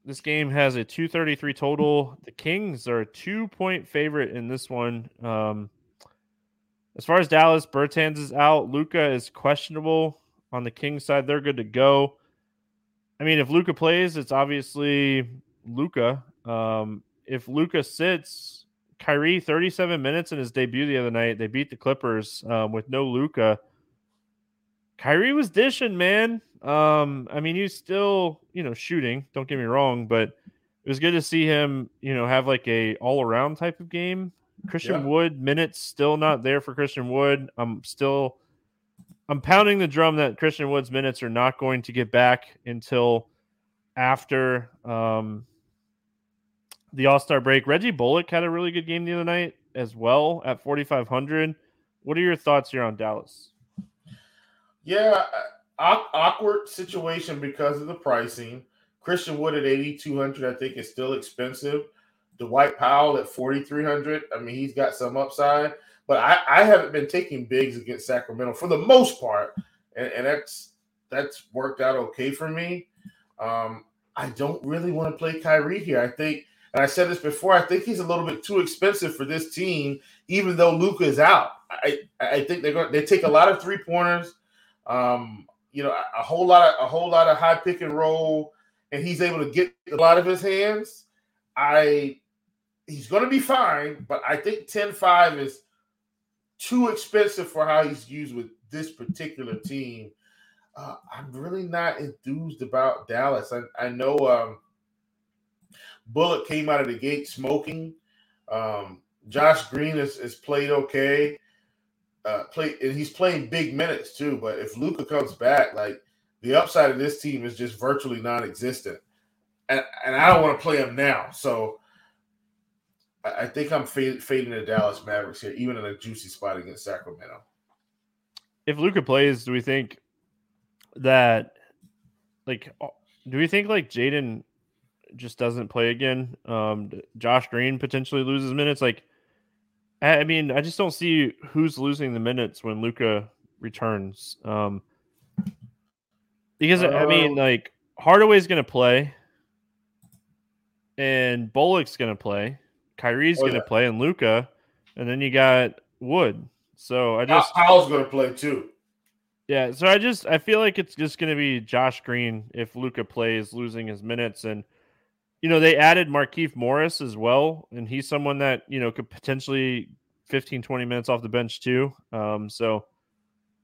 This game has a two thirty-three total. The Kings are a two-point favorite in this one. Um, as far as Dallas, Bertans is out. Luka is questionable. On the Kings side, they're good to go. I mean, if Luka plays, it's obviously Luka. Um, if Luka sits, Kyrie, thirty-seven minutes in his debut the other night. They beat the Clippers um, with no Luka. Kyrie was dishing, man. Um, I mean, he's still, you know, shooting. Don't get me wrong, but it was good to see him, you know, have like a all-around type of game. Christian yeah. Wood, minutes still not there for Christian Wood. I'm still... I'm pounding the drum that Christian Wood's minutes are not going to get back until after um, the All-Star break. Reggie Bullock had a really good game the other night as well at forty-five hundred. What are your thoughts here on Dallas? Yeah, awkward situation because of the pricing. Christian Wood at eighty-two hundred, I think, is still expensive. Dwight Powell at forty-three hundred. I mean, he's got some upside. But I, I haven't been taking bigs against Sacramento for the most part, and, and that's that's worked out okay for me. Um, I don't really want to play Kyrie here. I think, and I said this before, I think he's a little bit too expensive for this team, even though Luka is out. I, I think they're going they take a lot of three pointers, um, you know, a, a whole lot of a whole lot of high pick and roll, and he's able to get a lot of his hands. I he's going to be fine, but I think ten five is too expensive for how he's used with this particular team. Uh, I'm really not enthused about Dallas. I, I know um, Bullock came out of the gate smoking. Um, Josh Green has, has played okay. Uh, play, and he's playing big minutes too. But if Luka comes back, like the upside of this team is just virtually non-existent. And, and I don't want to play him now. So I think I'm fade, fading the Dallas Mavericks here, even in a juicy spot against Sacramento. If Luka plays, do we think that, like, do we think like Jaden just doesn't play again? Um, Josh Green potentially loses minutes. Like, I mean, I just don't see who's losing the minutes when Luka returns. Um, because uh, I mean, like Hardaway's going to play, and Bullock's going to play. Kyrie's oh, going to yeah. play and Luka, and then you got Wood. So I just Powell's going to play too. Yeah, so I just I feel like it's just going to be Josh Green if Luka plays, losing his minutes, and you know they added Markieff Morris as well, and he's someone that you know could potentially fifteen, twenty minutes off the bench too. Um, so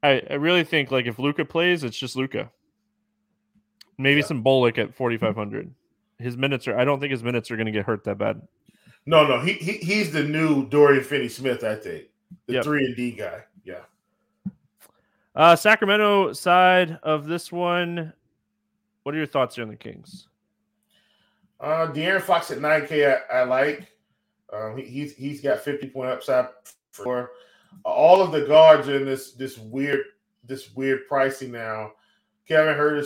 I, I really think like if Luka plays, it's just Luka. Maybe yeah. some Bullock at forty-five hundred. His minutes are I don't think his minutes are going to get hurt that bad. No, no, he, he he's the new Dorian Finney-Smith, I think, the yep. three and D guy. Yeah. Uh, Sacramento side of this one, What are your thoughts here on the Kings? Uh, De'Aaron Fox at nine K, I, I like. Um, he, he's he's got fifty point upside for uh, all of the guards are in this this weird this weird pricing now. Kevin Huerter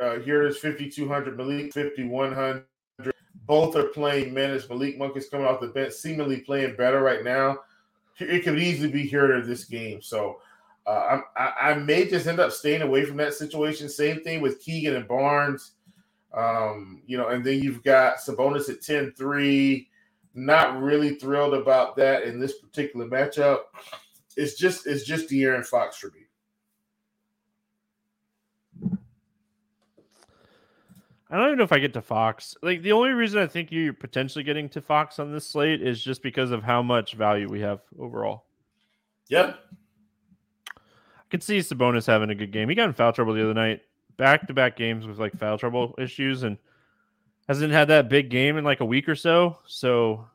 uh, Huerter's fifty-two hundred, Malik fifty-one hundred. Both are playing minutes. Malik Monk is coming off the bench, seemingly playing better right now. It could easily be Huerter this game. So uh, I, I may just end up staying away from that situation. Same thing with Keegan and Barnes. Um, you know, and then you've got Sabonis at ten three. Not really thrilled about that in this particular matchup. It's just it's just De'Aaron Fox for me. I don't even know if I get to Fox. Like, the only reason I think you're potentially getting to Fox on this slate is just because of how much value we have overall. Yep. I could see Sabonis having a good game. He got in foul trouble the other night. Back-to-back games with, like, foul trouble issues, and hasn't had that big game in, like, a week or so. So,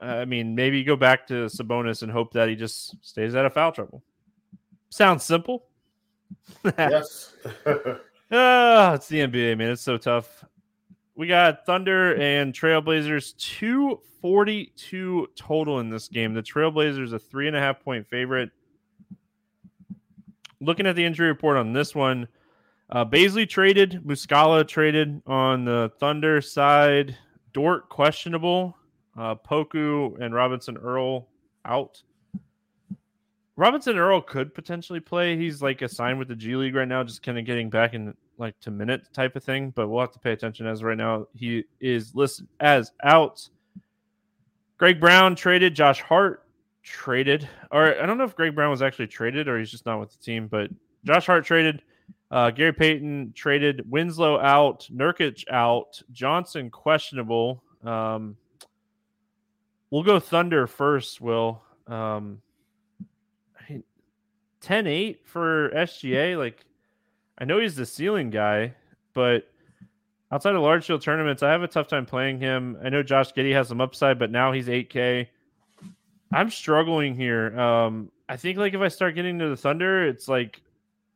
I mean, maybe you go back to Sabonis and hope that he just stays out of foul trouble. Sounds simple. Yes. Oh, it's the N B A, man. It's so tough. We got Thunder and Trailblazers, two forty-two total in this game. The Trailblazers a three and a half point favorite. Looking at the injury report on this one, uh, Bazley traded, Muscala traded on the Thunder side. Dort questionable, uh, Poku and Robinson Earl out. Robinson Earl could potentially play. He's like assigned with the G League right now, just kind of getting back in like to minute type of thing. But we'll have to pay attention as right now he is listed as out. Greg Brown traded. Josh Hart traded. Or I don't know if Greg Brown was actually traded or he's just not with the team. But Josh Hart traded. Uh, Gary Payton traded. Winslow out. Nurkic out. Johnson questionable. Um, we'll go Thunder first, Will. Um, ten eight for S G A. Like, I know he's the ceiling guy, but outside of large field tournaments, I have a tough time playing him. I know Josh Giddey has some upside, but now he's eight K. I'm struggling here. Um, I think, like, if I start getting to the Thunder, it's like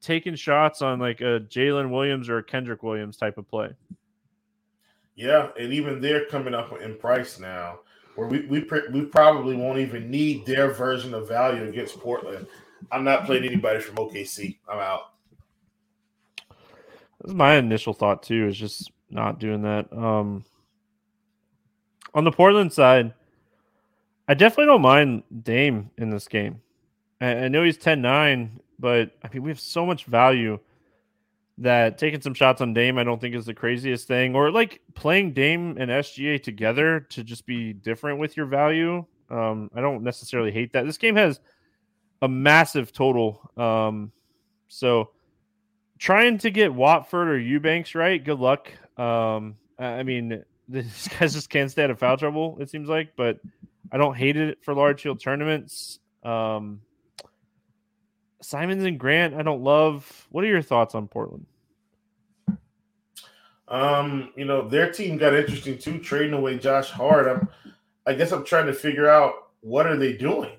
taking shots on like a Jalen Williams or a Kendrick Williams type of play. Yeah, and even they're coming up in price now, where we we, we probably won't even need their version of value against Portland. I'm not playing anybody from O K C. I'm out. That's my initial thought, too, is just not doing that. Um, on the Portland side, I definitely don't mind Dame in this game. I, I know he's ten nine, but I mean, we have so much value that taking some shots on Dame I don't think is the craziest thing. Or, like, playing Dame and S G A together to just be different with your value. Um, I don't necessarily hate that. This game has a massive total. Um, so trying to get Watford or Eubanks right, good luck. Um, I mean, these guys just can't stay out of foul trouble, it seems like, but I don't hate it for large field tournaments. Um, Simons and Grant, I don't love. What are your thoughts on Portland? Um, you know, their team got interesting too, trading away Josh Hart. I'm, I guess I'm trying to figure out what are they doing?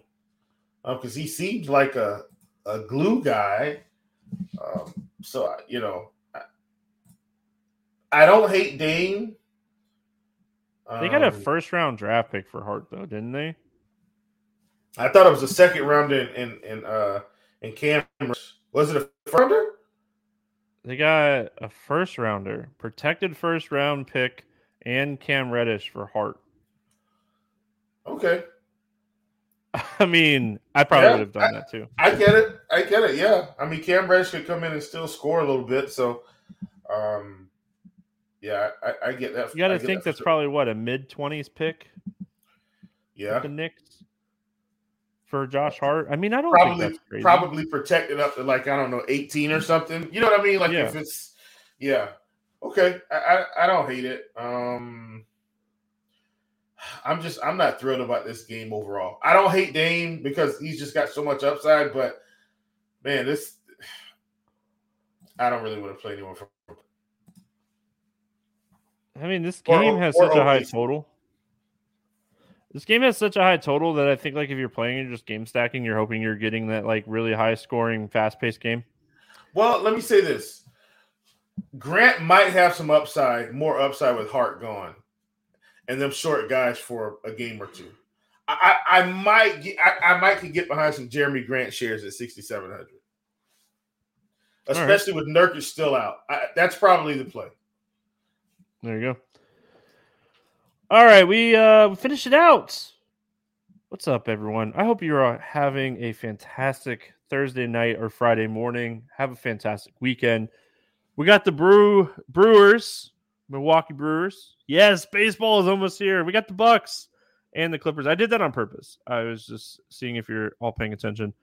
Because um, he seemed like a, a glue guy. Um, so, you know, I, I don't hate Dame. Um, they got a first-round draft pick for Hart, though, didn't they? I thought it was a second-round in in, in, uh, in Cambridge. Was it a first-rounder? They got a first-rounder, protected first-round pick, and Cam Reddish for Hart. Okay. I mean, I probably yeah, would have done I, that too. I get it. I get it. Yeah. I mean, Cam Reddish could come in and still score a little bit. So, um, yeah, I, I get that. You got to think that that's sure. Probably what, a mid twenties pick? Yeah. The Knicks for Josh Hart. I mean, I don't probably, think that's crazy. Probably protected up to like, I don't know, eighteen or something. You know what I mean? Like, yeah. if it's, yeah. Okay. I, I, I don't hate it. Um, I'm just, I'm not thrilled about this game overall. I don't hate Dame because he's just got so much upside, but man, this, I don't really want to play anyone. From. I mean, this game or, has or, such or a high total. This game has such a high total that I think like if you're playing and just game stacking, you're hoping you're getting that like really high scoring, fast paced game. Well, let me say this. Grant might have some upside, more upside with Hart gone, and them short guys for a game or two. I, I, I might get, I, I might could get behind some Jeremy Grant shares at sixty-seven hundred, especially right. with Nurkic still out. I, that's probably the play. There you go. All right, we uh, finished it out. What's up, everyone? I hope you're having a fantastic Thursday night or Friday morning. Have a fantastic weekend. We got the brew Brewers, Milwaukee Brewers. Yes, baseball is almost here. We got the Bucks and the Clippers. I did that on purpose. I was just seeing if you're all paying attention.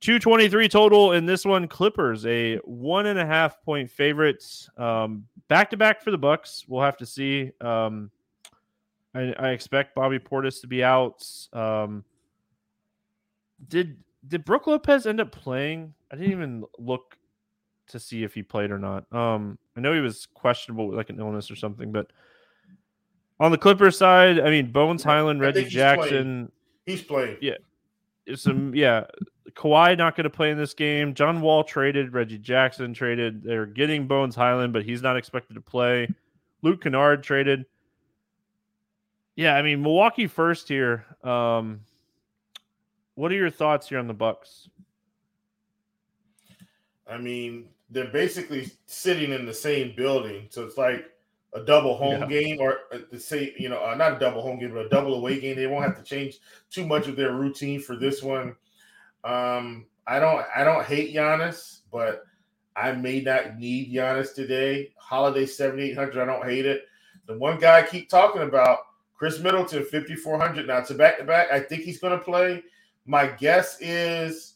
two twenty-three total in this one. Clippers, a one and a half point favorite. Um, back-to-back for the Bucks. We'll have to see. Um, I, I expect Bobby Portis to be out. Um, did did Brook Lopez end up playing? I didn't even look to see if he played or not. Um, I know he was questionable with like an illness or something, but on the Clippers side, I mean, Bones Highland, Reggie he's Jackson. Playing. He's playing. Yeah. It's some, yeah. Kawhi not going to play in this game. John Wall traded. Reggie Jackson traded. They're getting Bones Highland, but he's not expected to play. Luke Kennard traded. Yeah, I mean, Milwaukee first here. Um, what are your thoughts here on the Bucks? I mean, they're basically sitting in the same building, so it's like a double home yeah. game, or the same, you know, uh, not a double home game, but a double away game. They won't have to change too much of their routine for this one. Um, I don't, I don't hate Giannis, but I may not need Giannis today. Holiday seventy-eight hundred, I don't hate it. The one guy I keep talking about, Chris Middleton, fifty-four hundred. Now it's a back to back. I think he's going to play. My guess is.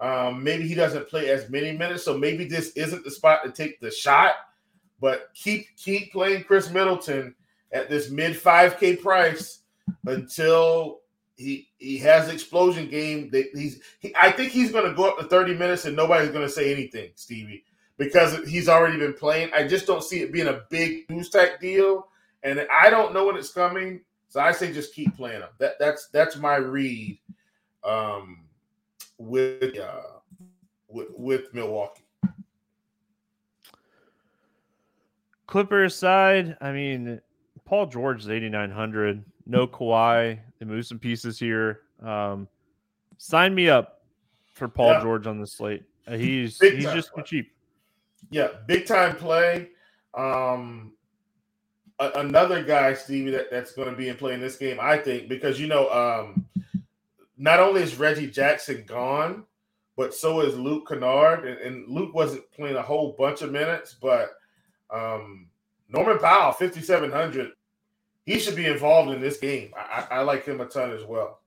Um, maybe he doesn't play as many minutes, so maybe this isn't the spot to take the shot. But keep keep playing Chris Middleton at this mid five K price until he he has an explosion game. That he's he, I think he's going to go up to thirty minutes and nobody's going to say anything, Stevie, because he's already been playing. I just don't see it being a big boost type deal, and I don't know when it's coming, so I say just keep playing him. That that's that's my read. Um. With, uh, with with Milwaukee. Clippers side, I mean, Paul George is eighty-nine hundred. No Kawhi. They move some pieces here. Um, sign me up for Paul yeah. George on the slate. Uh, he's big he's just play. Too cheap. Yeah, big time play. Um, a- another guy, Stevie, that, that's going to be in play in this game, I think, because, you know, um, not only is Reggie Jackson gone, but so is Luke Kennard. And, and Luke wasn't playing a whole bunch of minutes, but um, Norman Powell, fifty-seven hundred, he should be involved in this game. I, I like him a ton as well.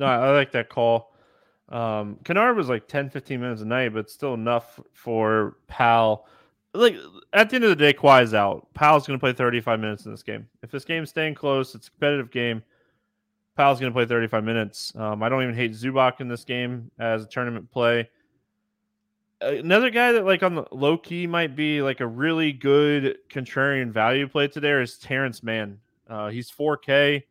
No, I like that call. Um, Kennard was like ten, fifteen minutes a night, but still enough for Powell. Like, at the end of the day, Kawhi's out. Powell's going to play thirty-five minutes in this game. If this game's staying close, it's a competitive game. Powell's going to play thirty-five minutes. Um, I don't even hate Zubac in this game as a tournament play. Another guy that, like, on the low key might be like a really good contrarian value play today is Terrence Mann. Uh, he's four K.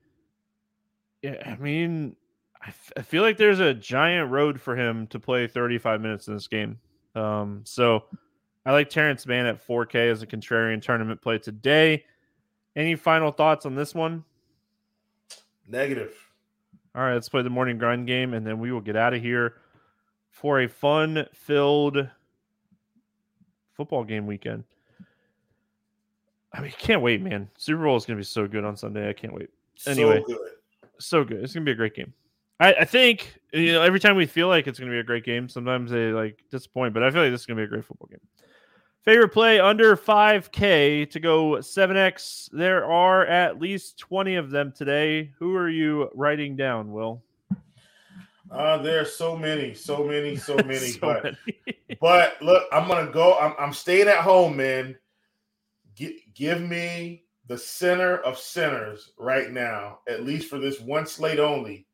Yeah, I mean, I, f- I feel like there's a giant road for him to play thirty-five minutes in this game. Um, so I like Terrence Mann at four K as a contrarian tournament play today. Any final thoughts on this one? Negative. All right, let's play the morning grind game, and then we will get out of here for a fun-filled football game weekend. I mean, can't wait, man. Super Bowl is going to be so good on Sunday. I can't wait. Anyway, so good. So good. It's going to be a great game. I, I think, you know, every time we feel like it's going to be a great game, sometimes they, like, disappoint, but I feel like this is going to be a great football game. Favorite play under five K to go seven X. There are at least twenty of them today. Who are you writing down, Will? Uh, there are so many, so many, so many. so but, many. But look, I'm going to go. I'm, I'm staying at home, man. G- give me the center of centers right now, at least for this one slate only.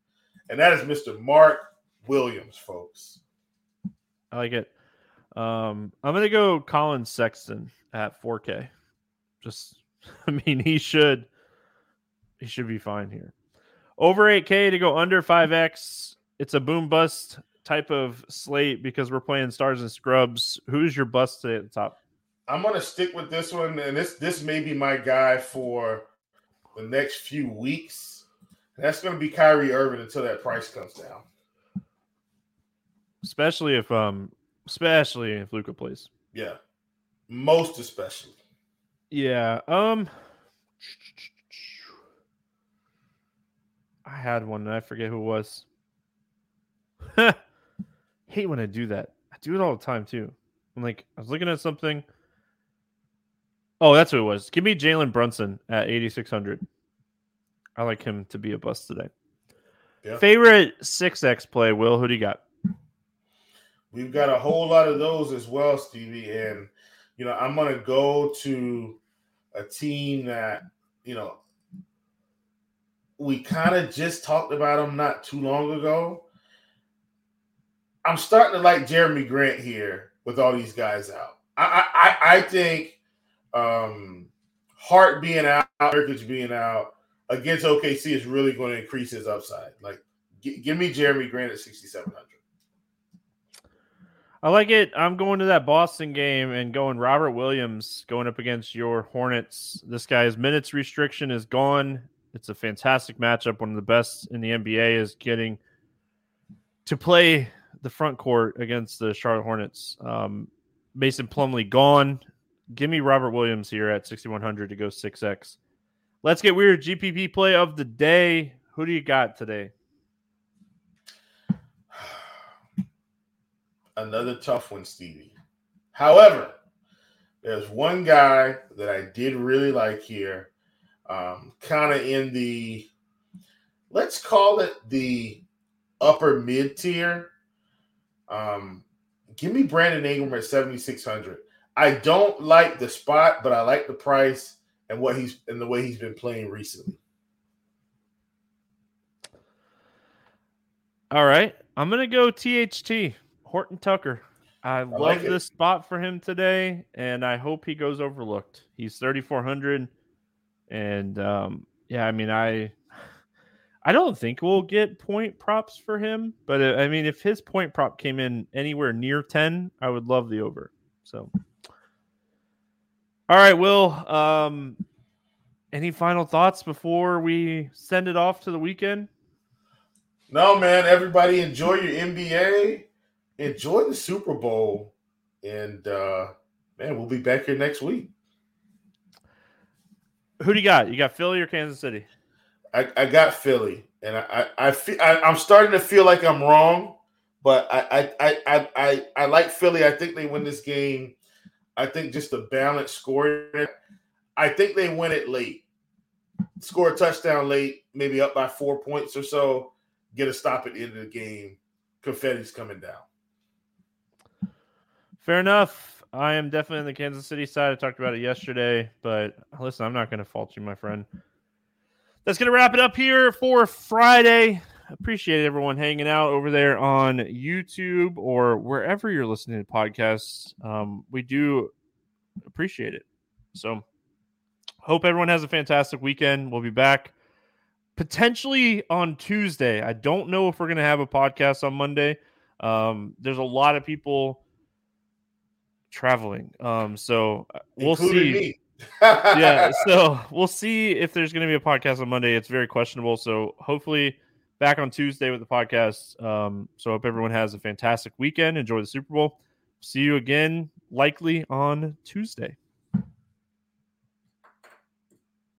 And that is Mister Mark Williams, folks. I like it. Um, I'm going to go Colin Sexton at four K. Just, I mean, he should, he should be fine here. Over eight K to go under five X. It's a boom bust type of slate because we're playing stars and scrubs. Who's your bust today at the top? I'm going to stick with this one, and this this may be my guy for the next few weeks. That's going to be Kyrie Irving until that price comes down. Especially if um, especially if Luka plays. Yeah, most especially. Yeah. Um, I had one, and I forget who it was. Hate when I do that. I do it all the time too. I'm like, I was looking at something. Oh, that's what it was. Give me Jalen Brunson at eighty-six hundred. I like him to be a bust today. Yeah. Favorite six X play, Will, who do you got? We've got a whole lot of those as well, Stevie. And, you know, I'm going to go to a team that, you know, we kind of just talked about them not too long ago. I'm starting to like Jeremy Grant here with all these guys out. I I, I think... Um, Hart being out, Nurkic being out against O K C is really going to increase his upside. Like, g- give me Jeremy Grant at sixty-seven hundred. I like it. I'm going to that Boston game and going Robert Williams going up against your Hornets. This guy's minutes restriction is gone. It's a fantastic matchup. One of the best in the N B A is getting to play the front court against the Charlotte Hornets. Um, Mason Plumlee gone. Give me Robert Williams here at sixty-one hundred to go six X. Let's get weird. G P P play of the day. Who do you got today? Another tough one, Stevie. However, there's one guy that I did really like here, um, kind of in the, let's call it the upper mid tier. Um, give me Brandon Ingram at seventy-six hundred. I don't like the spot, but I like the price and what he's and the way he's been playing recently. All right. I'm going to go T H T, Horton Tucker. I, I love like this spot for him today, and I hope he goes overlooked. He's thirty-four hundred, and um, yeah, I mean, I I don't think we'll get point props for him, but uh, I mean, if his point prop came in anywhere near ten, I would love the over. So... All right, Will, um, any final thoughts before we send it off to the weekend? No, man. Everybody enjoy your N B A. Enjoy the Super Bowl. And, uh, man, we'll be back here next week. Who do you got? You got Philly or Kansas City? I, I got Philly. And I, I, I feel, I, I'm starting to feel like I'm wrong, but I, I, I, I, I like Philly. I think they win this game. I think just the balanced scoring. I think they win it late. Score a touchdown late, maybe up by four points or so. Get a stop at the end of the game. Confetti's coming down. Fair enough. I am definitely on the Kansas City side. I talked about it yesterday, but listen, I'm not going to fault you, my friend. That's going to wrap it up here for Friday. Appreciate everyone hanging out over there on YouTube or wherever you're listening to podcasts. Um, we do appreciate it. So hope everyone has a fantastic weekend. We'll be back potentially on Tuesday. I don't know if we're going to have a podcast on Monday. Um, there's a lot of people traveling. Um, so we'll Including see. Me. Yeah. So we'll see if there's going to be a podcast on Monday. It's very questionable. So hopefully, back on Tuesday with the podcast. Um, so hope everyone has a fantastic weekend. Enjoy the Super Bowl. See you again, likely on Tuesday.